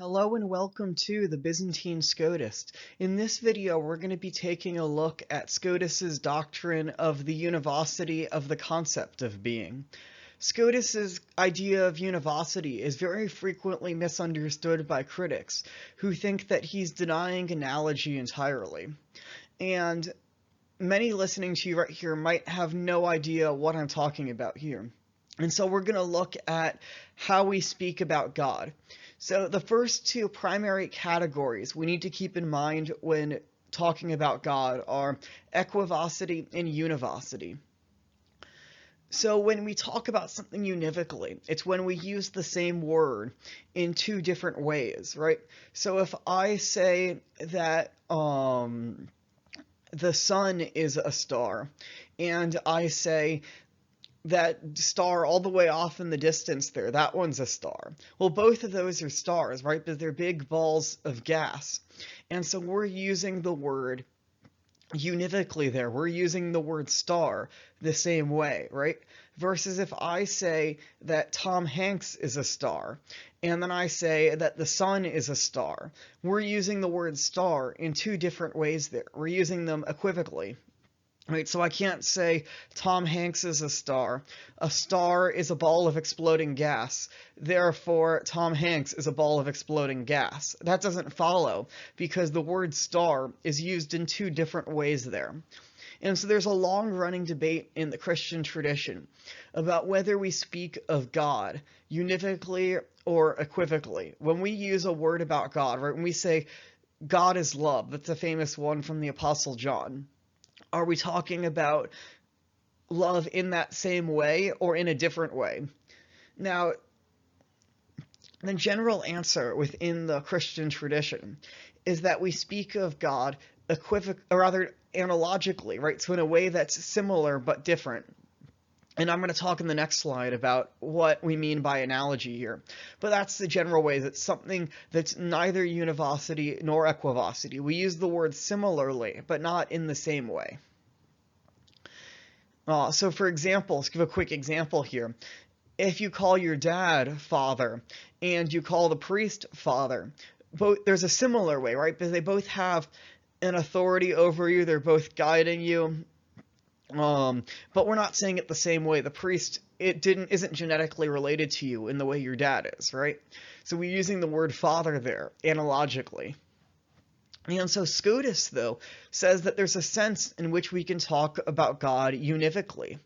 Hello and welcome to the Byzantine Scotist. In this video, we're going to be taking a look at Scotus's doctrine of the univocity of the concept of being. Scotus's idea of univocity is very frequently misunderstood by critics who think that he's denying analogy entirely. And many listening to you right here might have no idea what I'm talking about here. And so we're going to look at how we speak about God. So the first two primary categories we need to keep in mind when talking about God are equivocity and univocity. So when we talk about something univocally, it's when we use the same word in two different ways, right? So if I say that the sun is a star, and I say that star all the way off in the distance there, that one's a star. Well, both of those are stars, right? But they're big balls of gas. And so we're using the word univocally there. We're using the word star the same way, right? Versus if I say that Tom Hanks is a star, and then I say that the sun is a star, we're using the word star in two different ways there. We're using them equivocally. Right, so I can't say Tom Hanks is a star. A star is a ball of exploding gas. Therefore, Tom Hanks is a ball of exploding gas. That doesn't follow because the word star is used in two different ways there. And so there's a long-running debate in the Christian tradition about whether we speak of God univocally or equivocally. When we use a word about God, right, when we say God is love, that's a famous one from the Apostle John. Are we talking about love in that same way or in a different way? Now, the general answer within the Christian tradition is that we speak of God analogically, right? So in a way that's similar but different. And I'm going to talk in the next slide about what we mean by analogy here. But that's the general way, that's something that's neither univocity nor equivocity. We use the word similarly, but not in the same way. So for example, let's give a quick example here. If you call your dad father and you call the priest father, there's a similar way, right? Because they both have an authority over you. They're both guiding you. But we're not saying it the same way. The priest isn't genetically related to you in the way your dad is, right? So we're using the word father there analogically. And so Scotus, though, says that there's a sense in which we can talk about God univocally.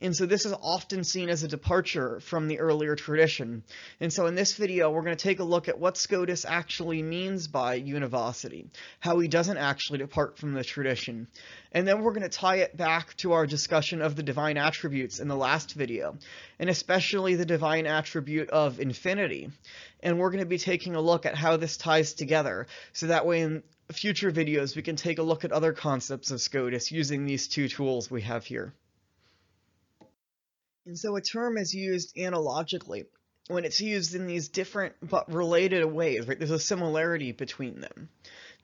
And so this is often seen as a departure from the earlier tradition. And so in this video, we're going to take a look at what Scotus actually means by univocity, how he doesn't actually depart from the tradition. And then we're going to tie it back to our discussion of the divine attributes in the last video, and especially the divine attribute of infinity. And we're going to be taking a look at how this ties together, so that way in future videos, we can take a look at other concepts of Scotus using these two tools we have here. And so a term is used analogically when it's used in these different but related ways, right? There's a similarity between them.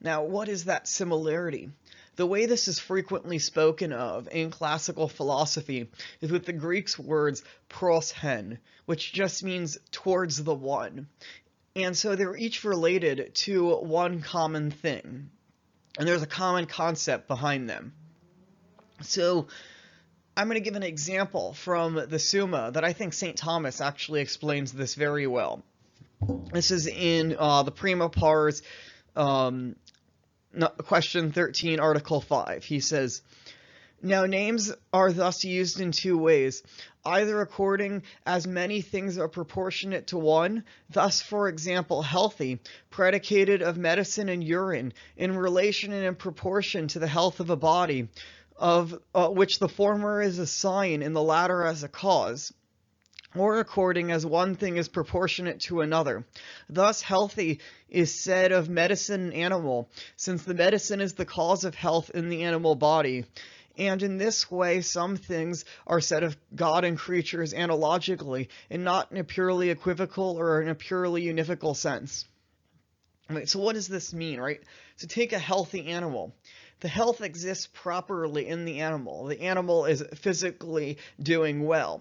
Now, what is that similarity? The way this is frequently spoken of in classical philosophy is with the Greek words pros hen, which just means towards the one. And so they're each related to one common thing, and there's a common concept behind them. So I'm going to give an example from the Summa that I think St. Thomas actually explains this very well. This is in the Prima Pars, question 13, article 5. He says, "Now names are thus used in two ways, either according as many things are proportionate to one, thus for example healthy, predicated of medicine and urine, in relation and in proportion to the health of a body, of which the former is a sign and the latter as a cause, or according as one thing is proportionate to another. Thus healthy is said of medicine and animal, since the medicine is the cause of health in the animal body. And in this way, some things are said of God and creatures analogically, and not in a purely equivocal or in a purely univocal sense." Right, so what does this mean, right? So take a healthy animal. The health exists properly in the animal. The animal is physically doing well.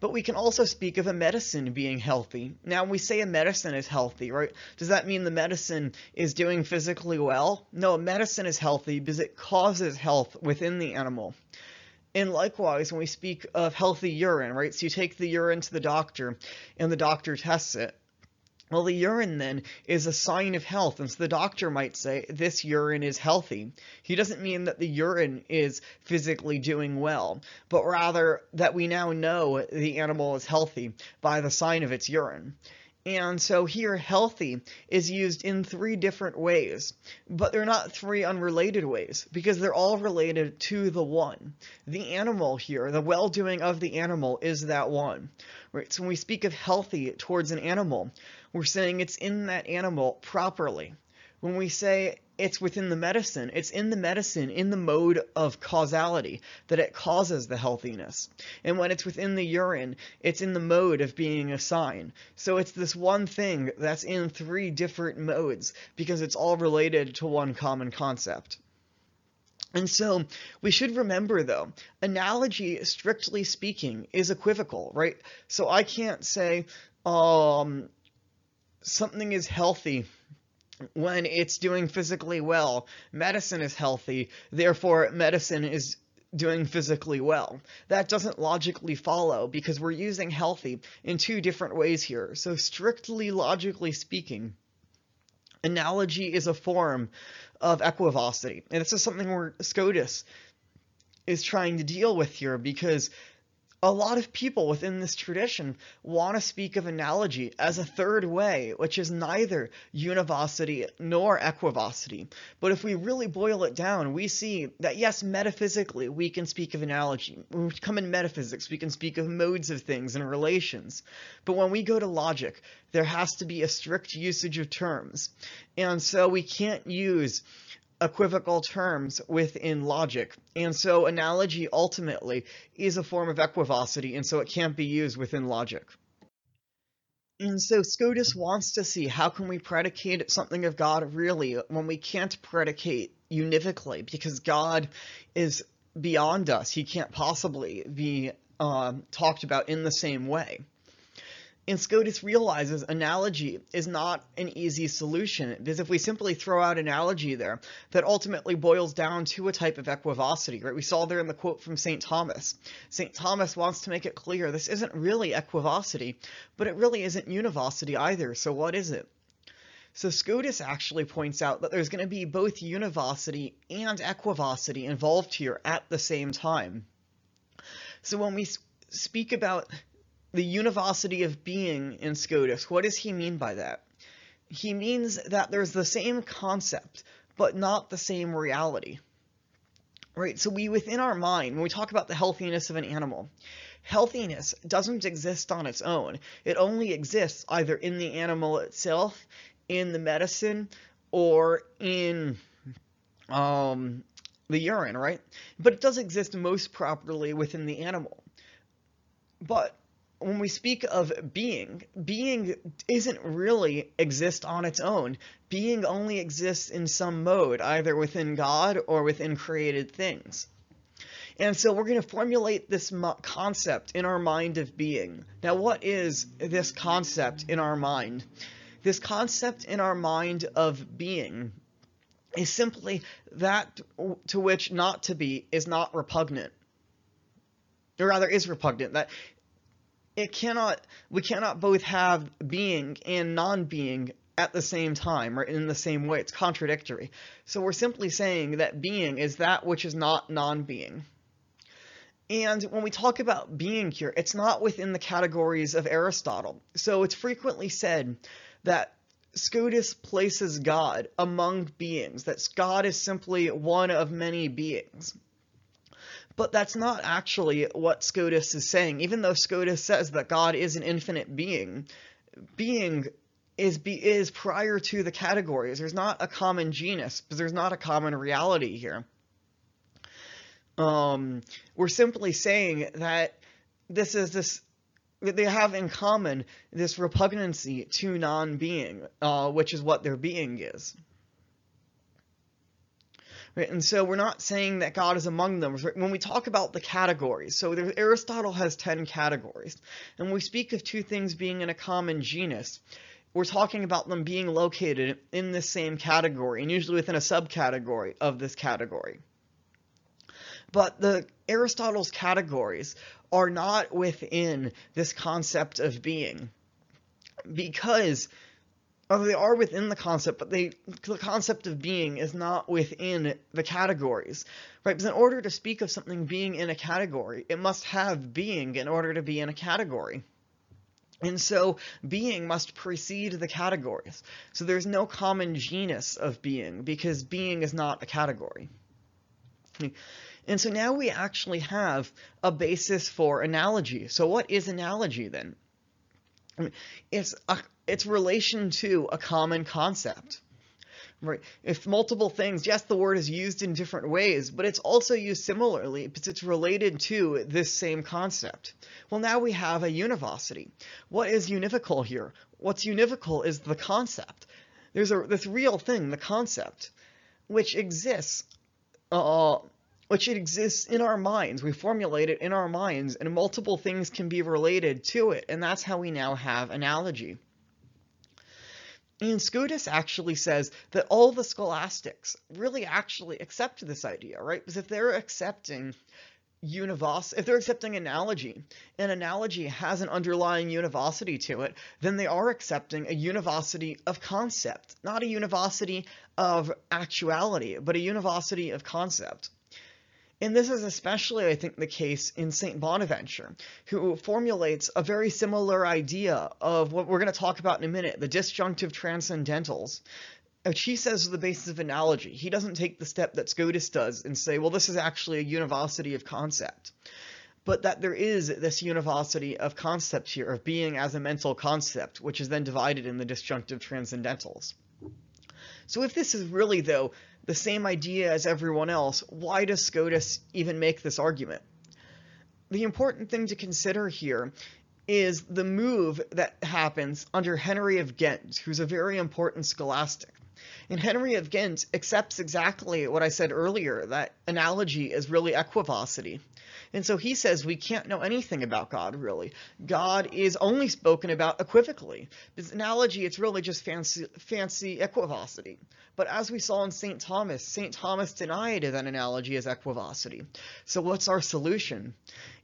But we can also speak of a medicine being healthy. Now, when we say a medicine is healthy, right? Does that mean the medicine is doing physically well? No, a medicine is healthy because it causes health within the animal. And likewise, when we speak of healthy urine, right? So you take the urine to the doctor and the doctor tests it. Well, the urine then is a sign of health, and so the doctor might say, this urine is healthy. He doesn't mean that the urine is physically doing well, but rather that we now know the animal is healthy by the sign of its urine. And so here, healthy is used in three different ways, but they're not three unrelated ways, because they're all related to the one. The animal here, the well-doing of the animal, is that one. Right? So when we speak of healthy towards an animal, we're saying it's in that animal properly. When we say it's within the medicine, it's in the medicine in the mode of causality, that it causes the healthiness. And when it's within the urine, it's in the mode of being a sign. So it's this one thing that's in three different modes, because it's all related to one common concept. And so we should remember, though, analogy, strictly speaking, is equivocal, right? So I can't say something is healthy when it's doing physically well. Medicine is healthy, therefore medicine is doing physically well. That doesn't logically follow, because we're using healthy in two different ways here. So strictly logically speaking, analogy is a form of equivocity. And this is something where Scotus is trying to deal with here, because a lot of people within this tradition want to speak of analogy as a third way, which is neither univocity nor equivocity. But if we really boil it down, we see that, yes, metaphysically, we can speak of analogy. When we come in metaphysics, we can speak of modes of things and relations. But when we go to logic, there has to be a strict usage of terms. And so we can't use equivocal terms within logic, and so analogy ultimately is a form of equivocity, and so it can't be used within logic. And so Scotus wants to see, how can we predicate something of God really when we can't predicate univocally, because God is beyond us. He can't possibly be talked about in the same way. And Scotus realizes analogy is not an easy solution, because if we simply throw out analogy there, that ultimately boils down to a type of equivocity, right? We saw there in the quote from St. Thomas. St. Thomas wants to make it clear this isn't really equivocity, but it really isn't univocity either, so what is it? So Scotus actually points out that there's going to be both univocity and equivocity involved here at the same time. So when we speak about the univocity of being in Scotus, what does he mean by that? He means that there's the same concept, but not the same reality. Right? So we, within our mind, when we talk about the healthiness of an animal, healthiness doesn't exist on its own. It only exists either in the animal itself, in the medicine, or in the urine, right? But it does exist most properly within the animal. But when we speak of being, being isn't really exist on its own. Being only exists in some mode, either within God or within created things. And so we're going to formulate this concept in our mind of being. Now, what is this concept in our mind? This concept in our mind of being is simply that to which not to be is not repugnant. Or rather, is repugnant. That we cannot both have being and non-being at the same time, or in the same way. It's contradictory. So we're simply saying that being is that which is not non-being. And when we talk about being here, it's not within the categories of Aristotle. So it's frequently said that Scotus places God among beings, that God is simply one of many beings. But that's not actually what Scotus is saying. Even though Scotus says that God is an infinite being, being is prior to the categories. There's not a common genus, because there's not a common reality here. We're simply saying that they have in common this repugnancy to non-being, which is what their being is. Right? And so we're not saying that God is among them. When we talk about the categories, so Aristotle has 10 categories, and we speak of two things being in a common genus. We're talking about them being located in the same category, and usually within a subcategory of this category. But Aristotle's categories are not within this concept of being, because they are within the concept, but the concept of being is not within the categories, right? Because in order to speak of something being in a category, it must have being in order to be in a category. And so being must precede the categories. So there's no common genus of being, because being is not a category. And so now we actually have a basis for analogy. So what is analogy then? I mean, it's relation to a common concept. Right? If multiple things, yes, the word is used in different ways, but it's also used similarly because it's related to this same concept. Well, now we have a univocity. What is univocal here? What's univocal is the concept. There's this real thing, the concept, which exists in our minds. We formulate it in our minds, and multiple things can be related to it, and that's how we now have analogy. And Scotus actually says that all the scholastics really actually accept this idea, right? Because if they're accepting univocity, if they're accepting analogy, and analogy has an underlying univocity to it, then they are accepting a univocity of concept, not a univocity of actuality, but a univocity of concept. And this is especially, I think, the case in St. Bonaventure, who formulates a very similar idea of what we're going to talk about in a minute, the disjunctive transcendentals, which he says is the basis of analogy. He doesn't take the step that Scotus does and say, well, this is actually a univocity of concept, but that there is this univocity of concept here, of being as a mental concept, which is then divided in the disjunctive transcendentals. So if this is really, though, the same idea as everyone else, why does Scotus even make this argument? The important thing to consider here is the move that happens under Henry of Ghent, who's a very important scholastic. And Henry of Ghent accepts exactly what I said earlier, that analogy is really equivocity. And so he says we can't know anything about God, really. God is only spoken about equivocally. This analogy, it's really just fancy equivocity. But as we saw in St. Thomas denied that analogy as equivocity. So what's our solution?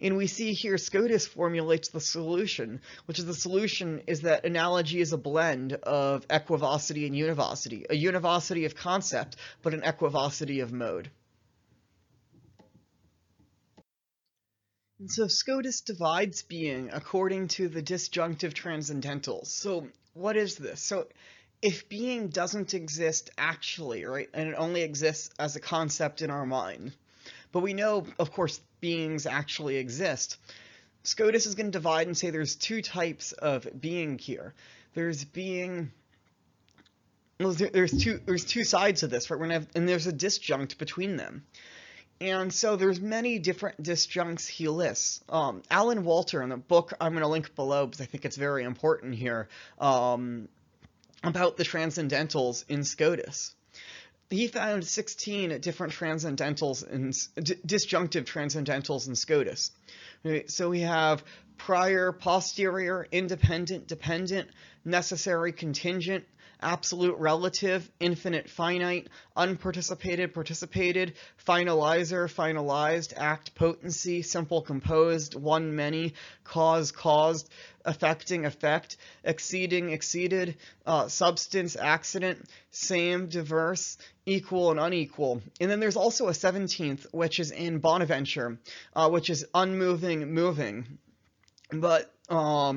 And we see here Scotus formulates the solution, which is the solution is that analogy is a blend of equivocity and univocity, a univocity of concept, but an equivocity of mode. And so Scotus divides being according to the disjunctive transcendentals. So what is this? So if being doesn't exist actually, right, and it only exists as a concept in our mind, but we know, of course, beings actually exist, Scotus is going to divide and say there's two types of being here. There's two sides of this, right? And there's a disjunct between them. And so there's many different disjuncts he lists. Alan Walter, in the book I'm going to link below because I think it's very important here, about the transcendentals in Scotus. He found 16 different transcendentals and disjunctive transcendentals in Scotus. Right, so we have prior, posterior, independent, dependent, necessary, contingent, absolute, relative, infinite, finite, unparticipated, participated, finalizer, finalized, act, potency, simple, composed, one, many, cause, caused, affecting, effect, exceeding, exceeded, substance, accident, same, diverse, equal, and unequal. And then there's also a 17th, which is in Bonaventure, which is unmoving, moving. But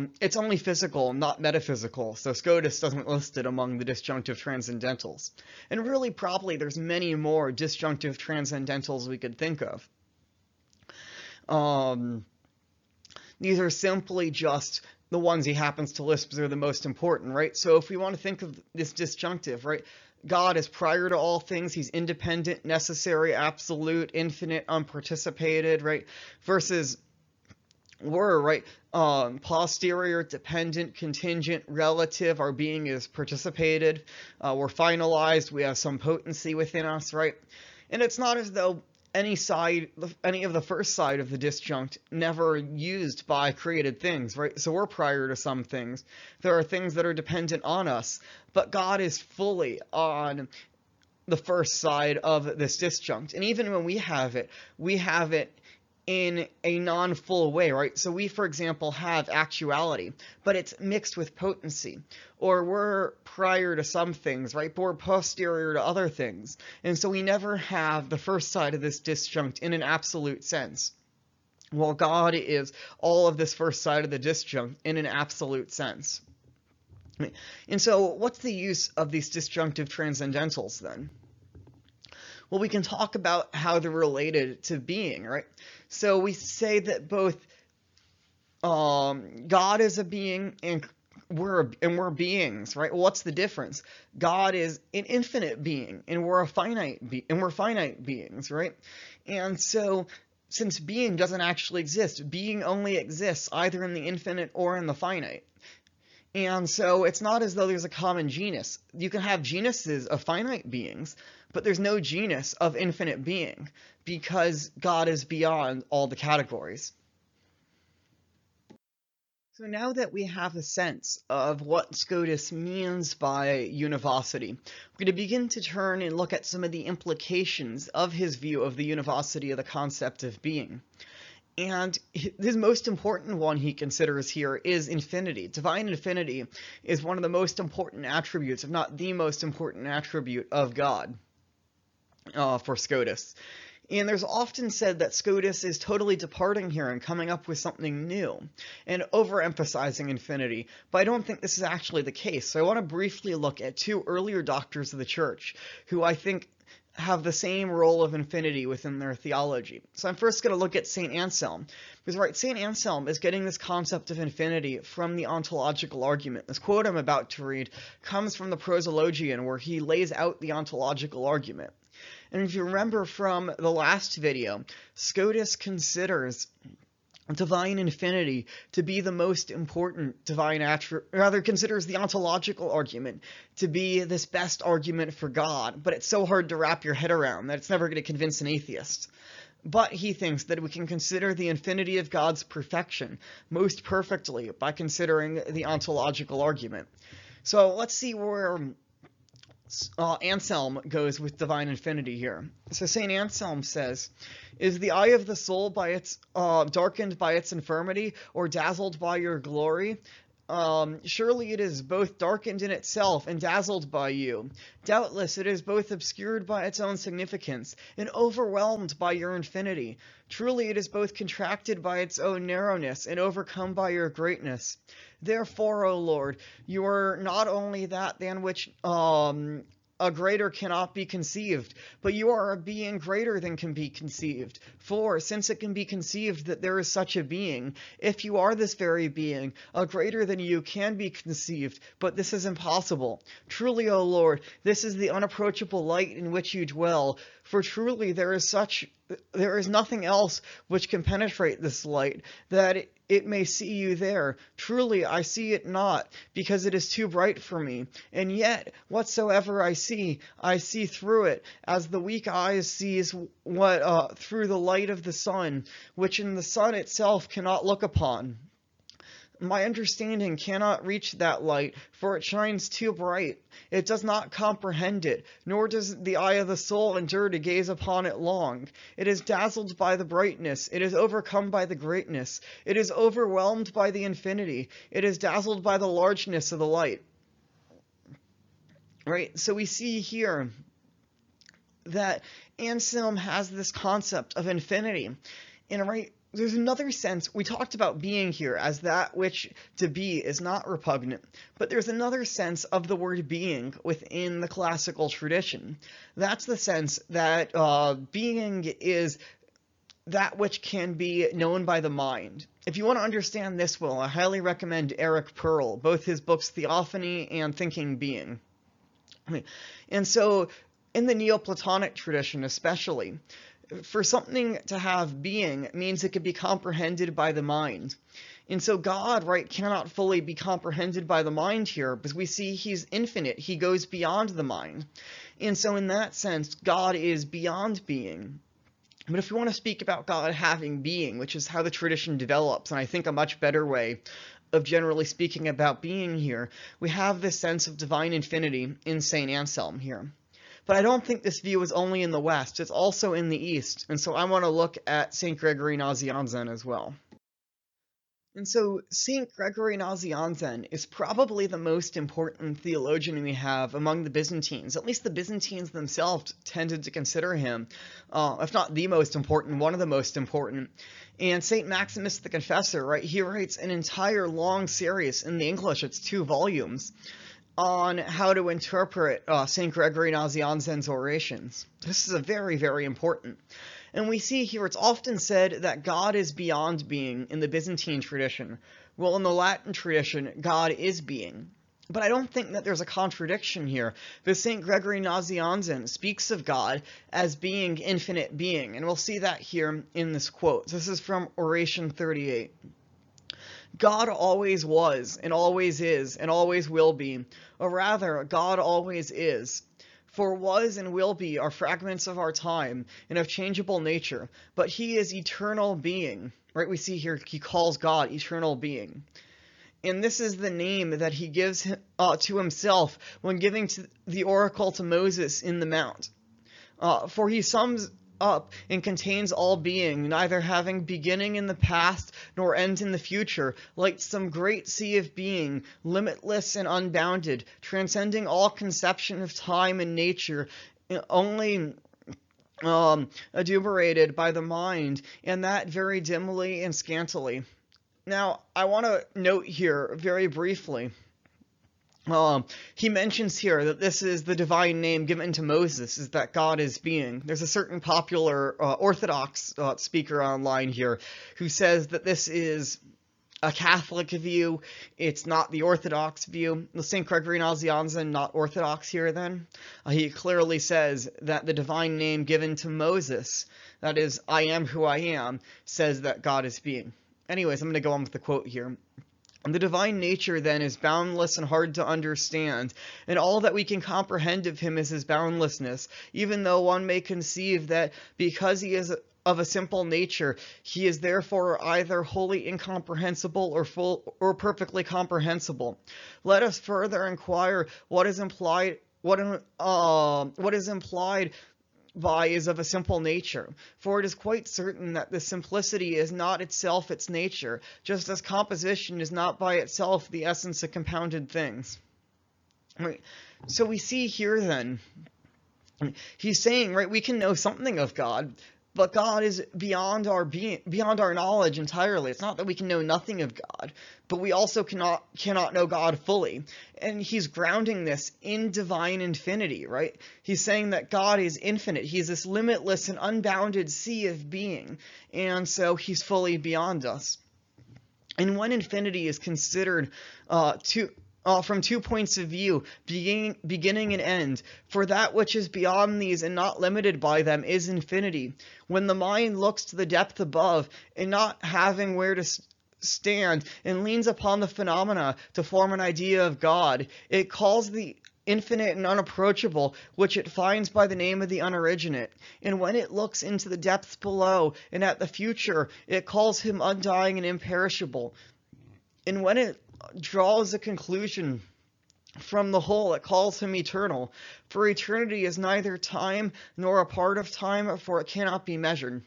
it's only physical, not metaphysical, so Scotus doesn't list it among the disjunctive transcendentals. And really, probably, there's many more disjunctive transcendentals we could think of. These are simply just the ones he happens to list because they're the most important, right? So if we want to think of this disjunctive, right, God is prior to all things. He's independent, necessary, absolute, infinite, unparticipated, right, versus were, right, posterior, dependent, contingent, relative, our being is participated, we're finalized, we have some potency within us, right? And it's not as though any of the first side of the disjunct never used by created things, right? So we're prior to some things. There are things that are dependent on us, but God is fully on the first side of this disjunct. And even when we have it in a non-full way, right? So we, for example, have actuality, but it's mixed with potency. Or we're prior to some things, right? But we're posterior to other things. And so we never have the first side of this disjunct in an absolute sense. Well, God is all of this first side of the disjunct in an absolute sense. And so what's the use of these disjunctive transcendentals then? Well, we can talk about how they're related to being, right? So we say that both God is a being and we're beings, right? Well, what's the difference? God is an infinite being and we're finite beings, right? And so since being doesn't actually exist, being only exists either in the infinite or in the finite. And so it's not as though there's a common genus. You can have genuses of finite beings, but there's no genus of infinite being because God is beyond all the categories. So now that we have a sense of what Scotus means by univocity, we're going to begin to turn and look at some of the implications of his view of the univocity of the concept of being. And his most important one he considers here is infinity. Divine infinity is one of the most important attributes, if not the most important attribute of God for Scotus. And there's often said that Scotus is totally departing here and coming up with something new and overemphasizing infinity, but I don't think this is actually the case. So I want to briefly look at two earlier doctors of the church who I think have the same role of infinity within their theology. So I'm first going to look at Saint Anselm, because right, Saint Anselm is getting this concept of infinity from the ontological argument. This quote I'm about to read comes from the Proslogion, where he lays out the ontological argument. And if you remember from the last video, Scotus considers divine infinity to be the most important divine attribute, rather considers the ontological argument to be this best argument for God, but it's so hard to wrap your head around that it's never going to convince an atheist. But he thinks that we can consider the infinity of God's perfection most perfectly by considering the ontological argument. So let's see where Anselm goes with divine infinity here. So St. Anselm says, "Is the eye of the soul by its darkened by its infirmity, or dazzled by your glory? Surely it is both darkened in itself and dazzled by you. Doubtless it is both obscured by its own significance and overwhelmed by your infinity. Truly it is both contracted by its own narrowness and overcome by your greatness. Therefore, O Lord, you are not only that than which a greater cannot be conceived, but you are a being greater than can be conceived. For, since it can be conceived that there is such a being, if you are this very being, a greater than you can be conceived, but this is impossible. Truly, O Lord, this is the unapproachable light in which you dwell, for truly there is nothing else which can penetrate this light, that it may see you there. Truly I see it not, because it is too bright for me. And yet, whatsoever I see through it, as the weak eye sees what through the light of the sun, which in the sun itself cannot look upon. My understanding cannot reach that light, for it shines too bright. It does not comprehend it, nor does the eye of the soul endure to gaze upon it long. It is dazzled by the brightness. It is overcome by the greatness. It is overwhelmed by the infinity. It is dazzled by the largeness of the light." Right, so we see here that Anselm has this concept of infinity. And right, there's another sense, we talked about being here as that which to be is not repugnant, but there's another sense of the word being within the classical tradition. That's the sense that being is that which can be known by the mind. If you want to understand this well, I highly recommend Eric Perl, both his books Theophany and Thinking Being. And so in the Neoplatonic tradition especially, for something to have being means it can be comprehended by the mind. And so God, right, cannot fully be comprehended by the mind here, because we see he's infinite. He goes beyond the mind. And so in that sense, God is beyond being. But if we want to speak about God having being, which is how the tradition develops, and I think a much better way of generally speaking about being here, we have this sense of divine infinity in St. Anselm here. But I don't think this view is only in the West, it's also in the East, and so I want to look at St. Gregory Nazianzen as well. And so St. Gregory Nazianzen is probably the most important theologian we have among the Byzantines. At least the Byzantines themselves tended to consider him, if not the most important, one of the most important. And St. Maximus the Confessor, right, he writes an entire long series in the English, it's 2 volumes, on how to interpret St. Gregory Nazianzen's orations. This is a very, very important. And we see here it's often said that God is beyond being in the Byzantine tradition. Well, in the Latin tradition, God is being. But I don't think that there's a contradiction here. The St. Gregory Nazianzen speaks of God as being infinite being. And we'll see that here in this quote. This is from Oration 38. God always was, and always is, and always will be, or rather, God always is. For was and will be are fragments of our time and of changeable nature, but he is eternal being. Right, we see here he calls God eternal being. And this is the name that he gives to himself when giving to the oracle to Moses in the mount. For he sums up and contains all being, neither having beginning in the past nor end in the future, like some great sea of being, limitless and unbounded, transcending all conception of time and nature, only adumbrated by the mind, and that very dimly and scantily. Now, I want to note here very briefly, he mentions here that this is the divine name given to Moses, is that God is being. There's a certain popular Orthodox speaker online here who says that this is a Catholic view, it's not the Orthodox view. St. Gregory Nazianzen, not Orthodox here then. He clearly says that the divine name given to Moses, that is, I am who I am, says that God is being. Anyways, I'm going to go on with the quote here. The divine nature, then, is boundless and hard to understand, and all that we can comprehend of him is his boundlessness, even though one may conceive that because he is of a simple nature, he is therefore either wholly incomprehensible or perfectly comprehensible. Let us further inquire what is implied by is of a simple nature, for it is quite certain that the simplicity is not itself its nature, just as composition is not by itself the essence of compounded things. Right. So we see here then, he's saying, right, we can know something of God, but God is beyond our knowledge entirely. It's not that we can know nothing of God, but we also cannot know God fully. And he's grounding this in divine infinity, right? He's saying that God is infinite. He's this limitless and unbounded sea of being. And so he's fully beyond us. And when infinity is considered from 2 points of view, beginning and end, for that which is beyond these and not limited by them is infinity. When the mind looks to the depth above and not having where to stand and leans upon the phenomena to form an idea of God, it calls the infinite and unapproachable, which it finds by the name of the unoriginate. And when it looks into the depths below and at the future, it calls him undying and imperishable. And when it draws a conclusion from the whole, it calls him eternal, for eternity is neither time nor a part of time, for it cannot be measured.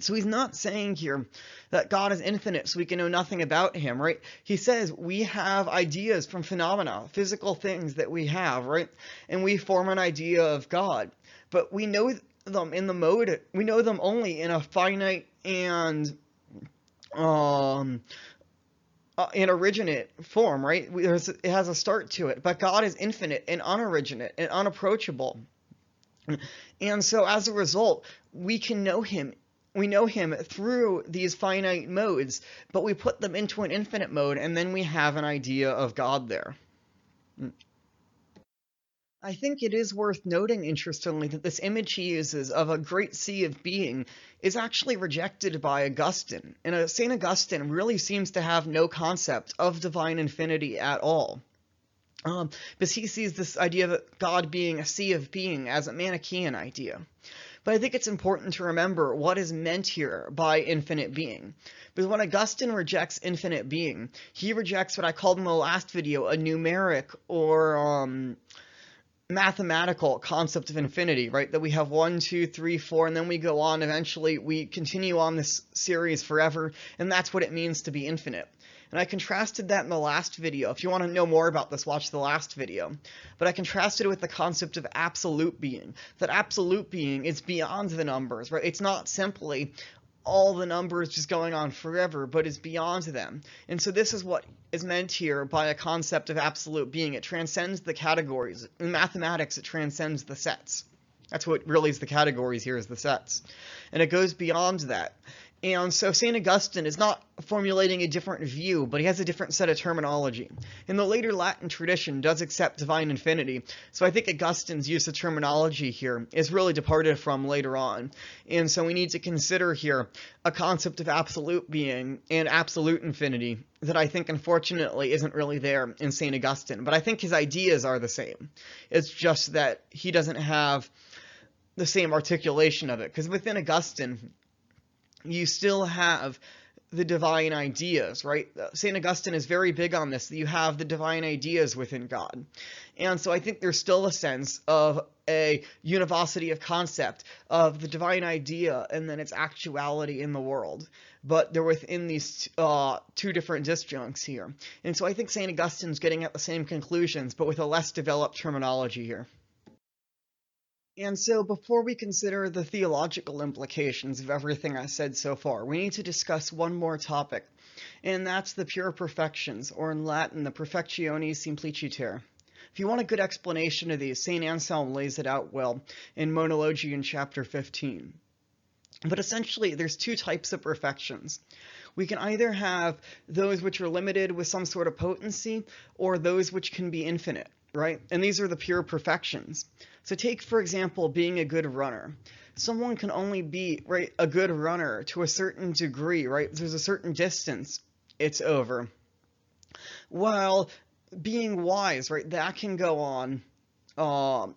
So he's not saying here that God is infinite, so we can know nothing about him, right? He says we have ideas from phenomena, physical things that we have, right? And we form an idea of God, but we know them only in a finite and an originate form, right? It has a start to it, but God is infinite and unoriginate and unapproachable. And so as a result, we can know him. We know him through these finite modes, but we put them into an infinite mode, and then we have an idea of God there. I think it is worth noting, interestingly, that this image he uses of a great sea of being is actually rejected by Augustine. And St. Augustine really seems to have no concept of divine infinity at all. Because he sees this idea of God being a sea of being as a Manichaean idea. But I think it's important to remember what is meant here by infinite being. Because when Augustine rejects infinite being, he rejects what I called in the last video a numeric or mathematical concept of infinity, right? That we have 1, 2, 3, 4, and then we go on. Eventually, we continue on this series forever, and that's what it means to be infinite. And I contrasted that in the last video. If you want to know more about this, watch the last video. But I contrasted it with the concept of absolute being. That absolute being is beyond the numbers, right? It's not simply all the numbers just going on forever, but is beyond them. And so this is what is meant here by a concept of absolute being. It transcends the categories. In mathematics, it transcends the sets. That's what really is the categories here, is the sets. And it goes beyond that. And so St. Augustine is not formulating a different view, but he has a different set of terminology. And the later Latin tradition does accept divine infinity, so I think Augustine's use of terminology here is really departed from later on. And so we need to consider here a concept of absolute being and absolute infinity that I think unfortunately isn't really there in St. Augustine. But I think his ideas are the same. It's just that he doesn't have the same articulation of it, because within Augustine, you still have the divine ideas, right? St. Augustine is very big on this, that you have the divine ideas within God. And so I think there's still a sense of a univocity of concept, of the divine idea and then its actuality in the world. But they're within these two different disjuncts here. And so I think St. Augustine's getting at the same conclusions, but with a less developed terminology here. And so before we consider the theological implications of everything I said so far, we need to discuss one more topic, and that's the pure perfections, or in Latin, the perfectiones simpliciter. If you want a good explanation of these, St. Anselm lays it out well in Monologion chapter 15. But essentially, there's two types of perfections. We can either have those which are limited with some sort of potency, or those which can be infinite, right? And these are the pure perfections. So take, for example, being a good runner. Someone can only be, right, a good runner to a certain degree, right? There's a certain distance it's over. While being wise, right, that can go on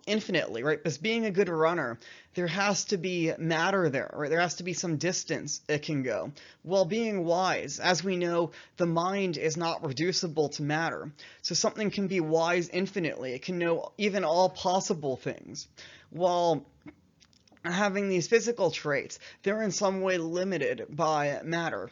infinitely, right? Because being a good runner, there has to be matter there, right? There has to be some distance it can go. While being wise, as we know, the mind is not reducible to matter. So something can be wise infinitely. It can know even all possible things. While having these physical traits, they're in some way limited by matter.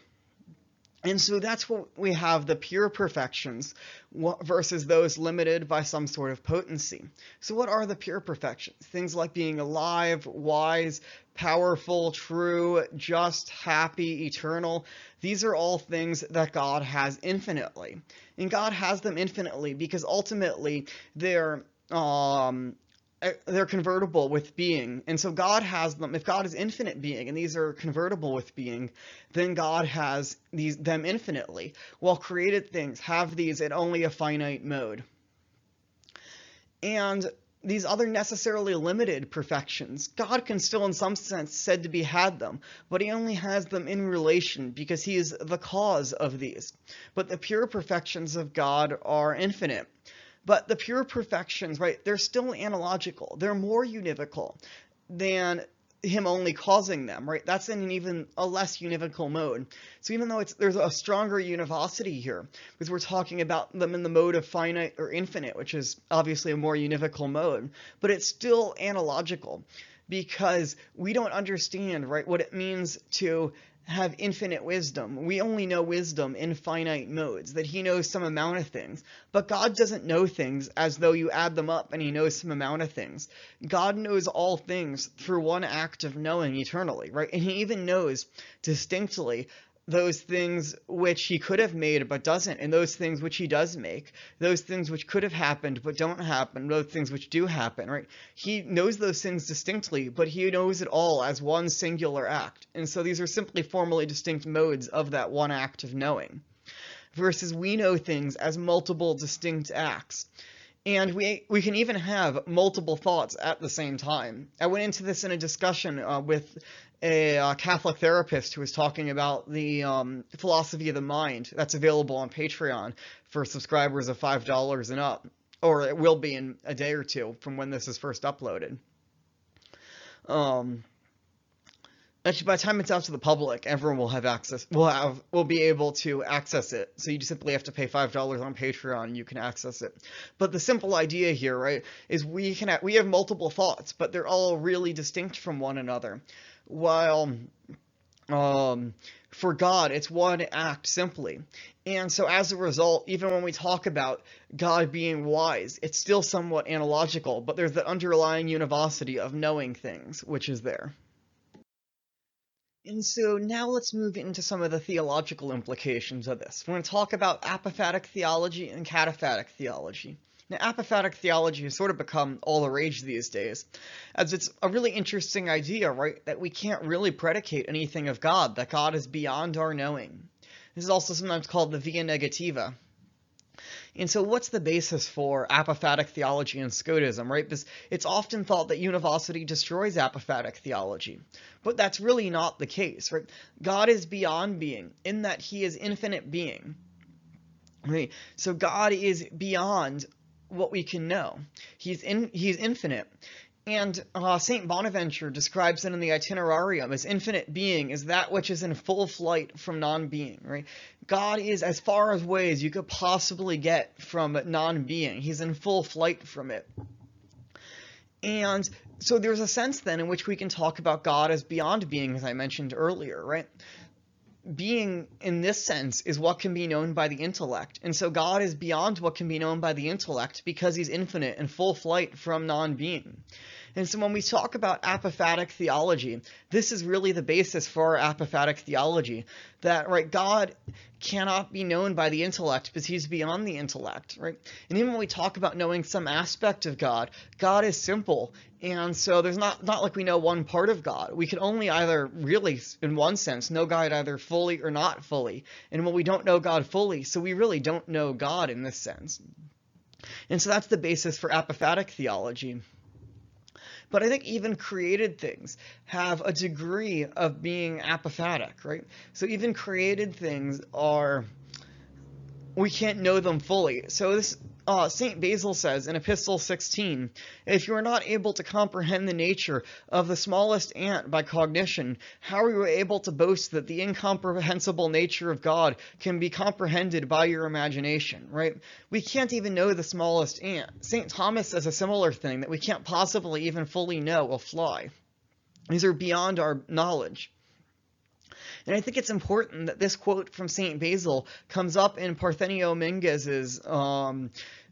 And so that's what we have, the pure perfections versus those limited by some sort of potency. So what are the pure perfections? Things like being alive, wise, powerful, true, just, happy, eternal. These are all things that God has infinitely. And God has them infinitely because ultimately they're convertible with being. And so God has them. If God is infinite being and these are convertible with being, then God has them infinitely, while created things have these in only a finite mode. And these other necessarily limited perfections, God can still in some sense said to be had them, but he only has them in relation because he is the cause of these. But the pure perfections of God are infinite. But the pure perfections, right, they're still analogical. They're more univocal than him only causing them, right? That's in an even a less univocal mode. So even though there's a stronger univocity here, because we're talking about them in the mode of finite or infinite, which is obviously a more univocal mode, but it's still analogical because we don't understand, right, what it means to have infinite wisdom. We only know wisdom in finite modes, that he knows some amount of things. But God doesn't know things as though you add them up and he knows some amount of things. God knows all things through one act of knowing eternally, right? And he even knows distinctly those things which he could have made but doesn't, and those things which he does make, those things which could have happened but don't happen, those things which do happen, right? He knows those things distinctly, but he knows it all as one singular act. And so these are simply formally distinct modes of that one act of knowing, versus we know things as multiple distinct acts. And we can even have multiple thoughts at the same time. I went into this in a discussion with a Catholic therapist who was talking about the philosophy of the mind that's available on Patreon for subscribers of $5 and up, or it will be in a day or two from when this is first uploaded. Actually, by the time it's out to the public, everyone will have access. Will be able to access it. So you just simply have to pay $5 on Patreon, and you can access it. But the simple idea here, right, is we have multiple thoughts, but they're all really distinct from one another. While for God, it's one act simply. And so as a result, even when we talk about God being wise, it's still somewhat analogical, but there's the underlying univocity of knowing things, which is there. And so now let's move into some of the theological implications of this. We're going to talk about apophatic theology and cataphatic theology. Now, apophatic theology has sort of become all the rage these days, as it's a really interesting idea, right, that we can't really predicate anything of God, that God is beyond our knowing. This is also sometimes called the via negativa. And so what's the basis for apophatic theology and Scotism, right? Because it's often thought that univocity destroys apophatic theology, but that's really not the case, right? God is beyond being in that he is infinite being, right? So God is beyond what we can know. He's infinite. And St. Bonaventure describes it in the Itinerarium as infinite being is that which is in full flight from non-being, right? God is as far away as you could possibly get from non-being. He's in full flight from it. And so there's a sense then in which we can talk about God as beyond being, as I mentioned earlier, right? Being in this sense is what can be known by the intellect, and so God is beyond what can be known by the intellect because he's infinite and full flight from non-being. And so when we talk about apophatic theology, this is really the basis for our apophatic theology, that right, God cannot be known by the intellect because he's beyond the intellect, right? And even when we talk about knowing some aspect of God, God is simple. And so there's not like we know one part of God. We can only either really, in one sense, know God either fully or not fully. And well, we don't know God fully, so we really don't know God in this sense. And so that's the basis for apophatic theology. But I think even created things have a degree of being apophatic, right? So even created things are, we can't know them fully. So this St. Basil says in Epistle 16, if you are not able to comprehend the nature of the smallest ant by cognition, how are you able to boast that the incomprehensible nature of God can be comprehended by your imagination, right? We can't even know the smallest ant. St. Thomas says a similar thing, that we can't possibly even fully know a fly. These are beyond our knowledge. And I think it's important that this quote from St. Basil comes up in Parthenio Minges's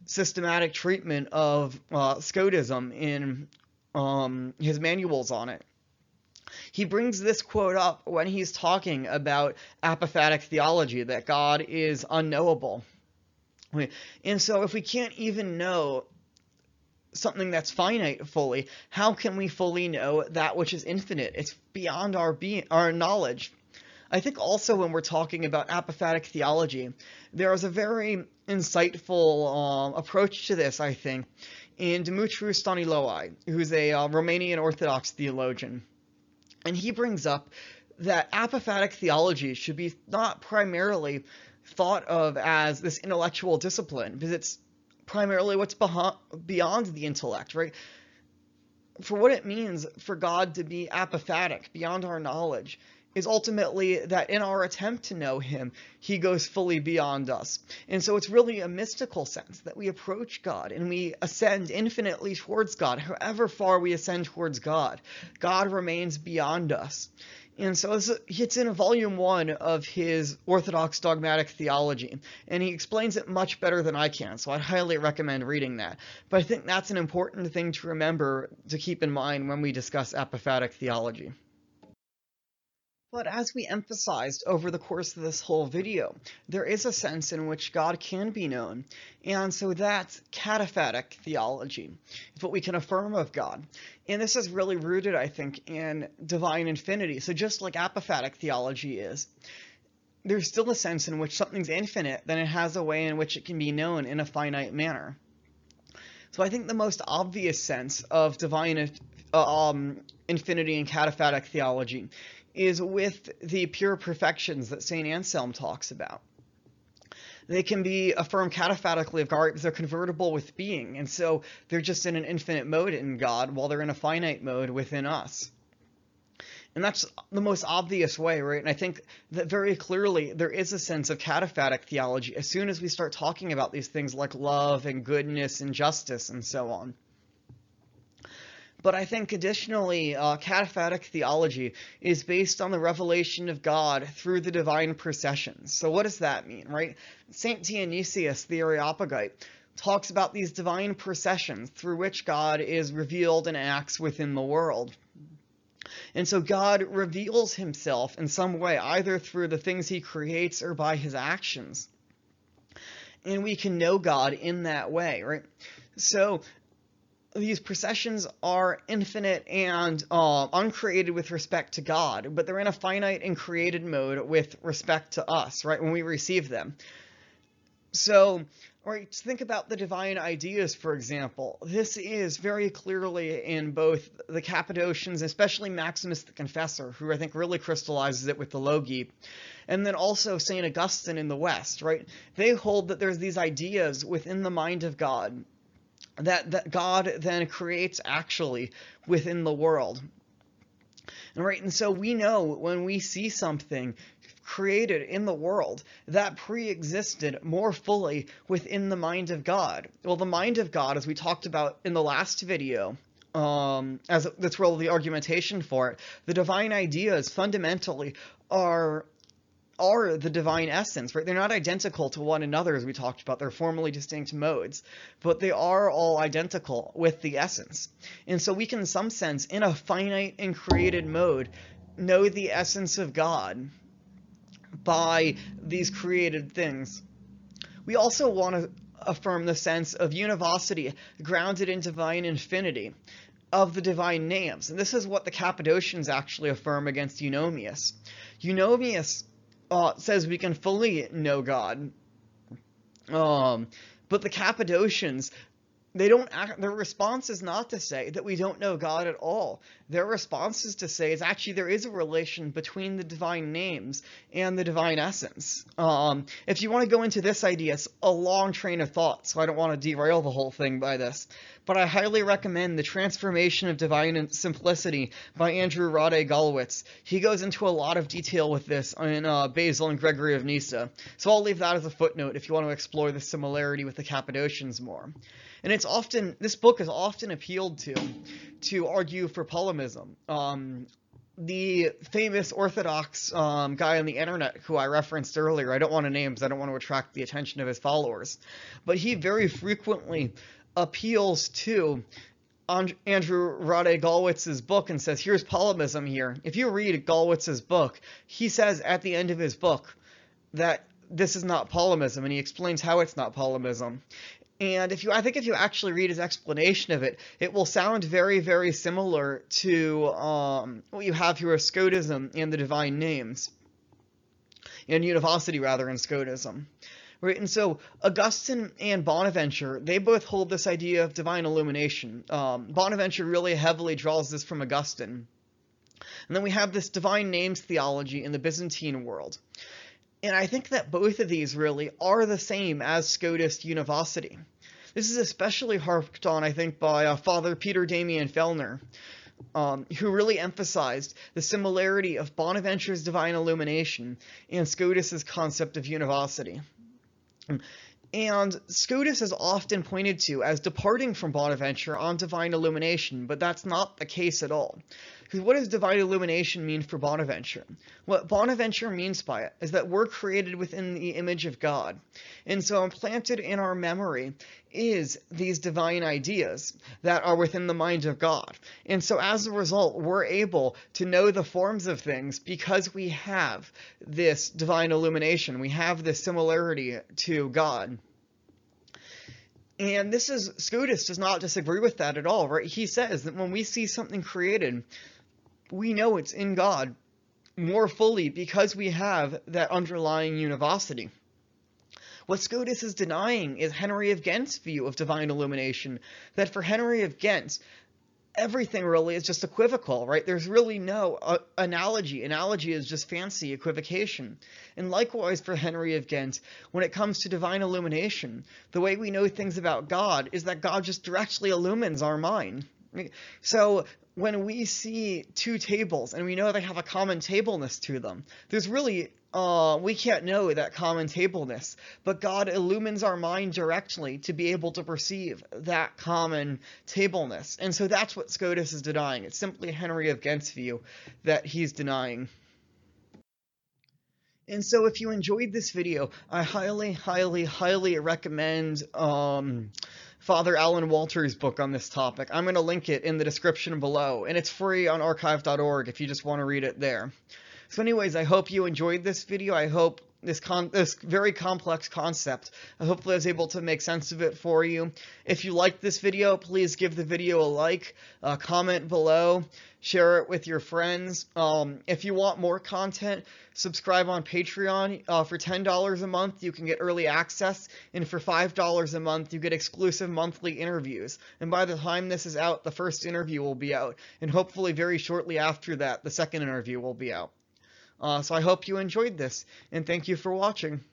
systematic treatment of Scotism in his manuals on it. He brings this quote up when he's talking about apophatic theology, that God is unknowable. And so if we can't even know something that's finite fully, how can we fully know that which is infinite? It's beyond our knowledge. I think also when we're talking about apophatic theology, there is a very insightful approach to this, I think, in Dumitru Staniloae, who's a Romanian Orthodox theologian. And he brings up that apophatic theology should be not primarily thought of as this intellectual discipline, because it's primarily what's beyond the intellect, right? For what it means for God to be apophatic, beyond our knowledge, is ultimately that in our attempt to know him, he goes fully beyond us. And so it's really a mystical sense that we approach God and we ascend infinitely towards God. However far we ascend towards God, God remains beyond us. And so it's in volume 1 of his Orthodox Dogmatic Theology, and he explains it much better than I can, so I'd highly recommend reading that. But I think that's an important thing to remember, to keep in mind when we discuss apophatic theology. But as we emphasized over the course of this whole video, there is a sense in which God can be known, and so that's cataphatic theology. It's what we can affirm of God. And this is really rooted, I think, in divine infinity. So just like apophatic theology is, there's still a sense in which something's infinite, then it has a way in which it can be known in a finite manner. So I think the most obvious sense of divine infinity and cataphatic theology is with the pure perfections that St. Anselm talks about. They can be affirmed cataphatically of God because they're convertible with being, and so they're just in an infinite mode in God while they're in a finite mode within us. And that's the most obvious way, right? And I think that very clearly there is a sense of cataphatic theology as soon as we start talking about these things like love and goodness and justice and so on. But I think additionally, cataphatic theology is based on the revelation of God through the divine processions. So what does that mean, right? Saint Dionysius the Areopagite talks about these divine processions through which God is revealed and acts within the world. And so God reveals himself in some way, either through the things he creates or by his actions. And we can know God in that way, right? So these processions are infinite and uncreated with respect to God, but they're in a finite and created mode with respect to us, right, when we receive them. So, right, think about the divine ideas, for example. This is very clearly in both the Cappadocians, especially Maximus the Confessor, who I think really crystallizes it with the Logi, and then also St. Augustine in the West, right? They hold that there's these ideas within the mind of God that God then creates actually within the world. And right, and so we know when we see something created in the world that pre-existed more fully within the mind of God. Well, the mind of God, as we talked about in the last video, as that's really the argumentation for it, the divine ideas fundamentally are the divine essence, right? They're not identical to one another, as we talked about. They're formally distinct modes, but they are all identical with the essence. And so we can, in some sense, in a finite and created mode, know the essence of God by these created things. We also want to affirm the sense of univocity grounded in divine infinity of the divine names. And this is what the Cappadocians actually affirm against Eunomius. Eunomius says we can fully know God, but the Cappadocians, their response is not to say that we don't know God at all. Their response is to say is actually there is a relation between the divine names and the divine essence. If you want to go into this idea, it's a long train of thought, so I don't want to derail the whole thing by this, but I highly recommend The Transformation of Divine Simplicity by Andrew Radde-Gallwitz. He goes into a lot of detail with this in Basil and Gregory of Nyssa, so I'll leave that as a footnote if you want to explore the similarity with the Cappadocians more. And this book is often appealed to argue for polemism. The famous Orthodox guy on the internet who I referenced earlier, I don't want to name because I don't want to attract the attention of his followers, but he very frequently appeals to Andrew Radde-Gallwitz's book and says, here's polemism here. If you read Gallwitz's book, he says at the end of his book that this is not polemism, and he explains how it's not polemism. And I think if you actually read his explanation of it, it will sound very, very similar to what you have here with Scotism and the divine names, and univocity rather in Scotism. Right, and so Augustine and Bonaventure, they both hold this idea of divine illumination. Bonaventure really heavily draws this from Augustine. And then we have this divine names theology in the Byzantine world. And I think that both of these really are the same as Scotist univocity. This is especially harped on, I think, by Father Peter Damian Fellner, who really emphasized the similarity of Bonaventure's divine illumination and Scotus's concept of univocity. And Scotus is often pointed to as departing from Bonaventure on divine illumination, but that's not the case at all. Because what does divine illumination mean for Bonaventure? What Bonaventure means by it is that we're created within the image of God. And so implanted in our memory is these divine ideas that are within the mind of God. And so as a result, we're able to know the forms of things because we have this divine illumination. We have this similarity to God. And this is, Scotus does not disagree with that at all, right? He says that when we see something created, we know it's in God more fully because we have that underlying univocity. What Scotus is denying is Henry of Ghent's view of divine illumination, that for Henry of Ghent, everything really is just equivocal, right? There's really no analogy. Analogy is just fancy equivocation. And likewise for Henry of Ghent, when it comes to divine illumination, the way we know things about God is that God just directly illumines our mind. So when we see two tables and we know they have a common tableness to them, there's really we can't know that common tableness, but God illumines our mind directly to be able to perceive that common tableness. And so that's what Scotus is denying. It's simply Henry of Ghent's view that he's denying. And so if you enjoyed this video, I highly, highly, highly recommend Father Alan Walter's book on this topic. I'm going to link it in the description below, and it's free on archive.org if you just want to read it there. So anyways, I hope you enjoyed this video. I hope this very complex concept, hopefully I was able to make sense of it for you. If you liked this video, please give the video a like, comment below, share it with your friends. If you want more content, subscribe on Patreon. For $10 a month, you can get early access, and for $5 a month, you get exclusive monthly interviews. And by the time this is out, the first interview will be out, and hopefully very shortly after that, the second interview will be out. So I hope you enjoyed this, and thank you for watching.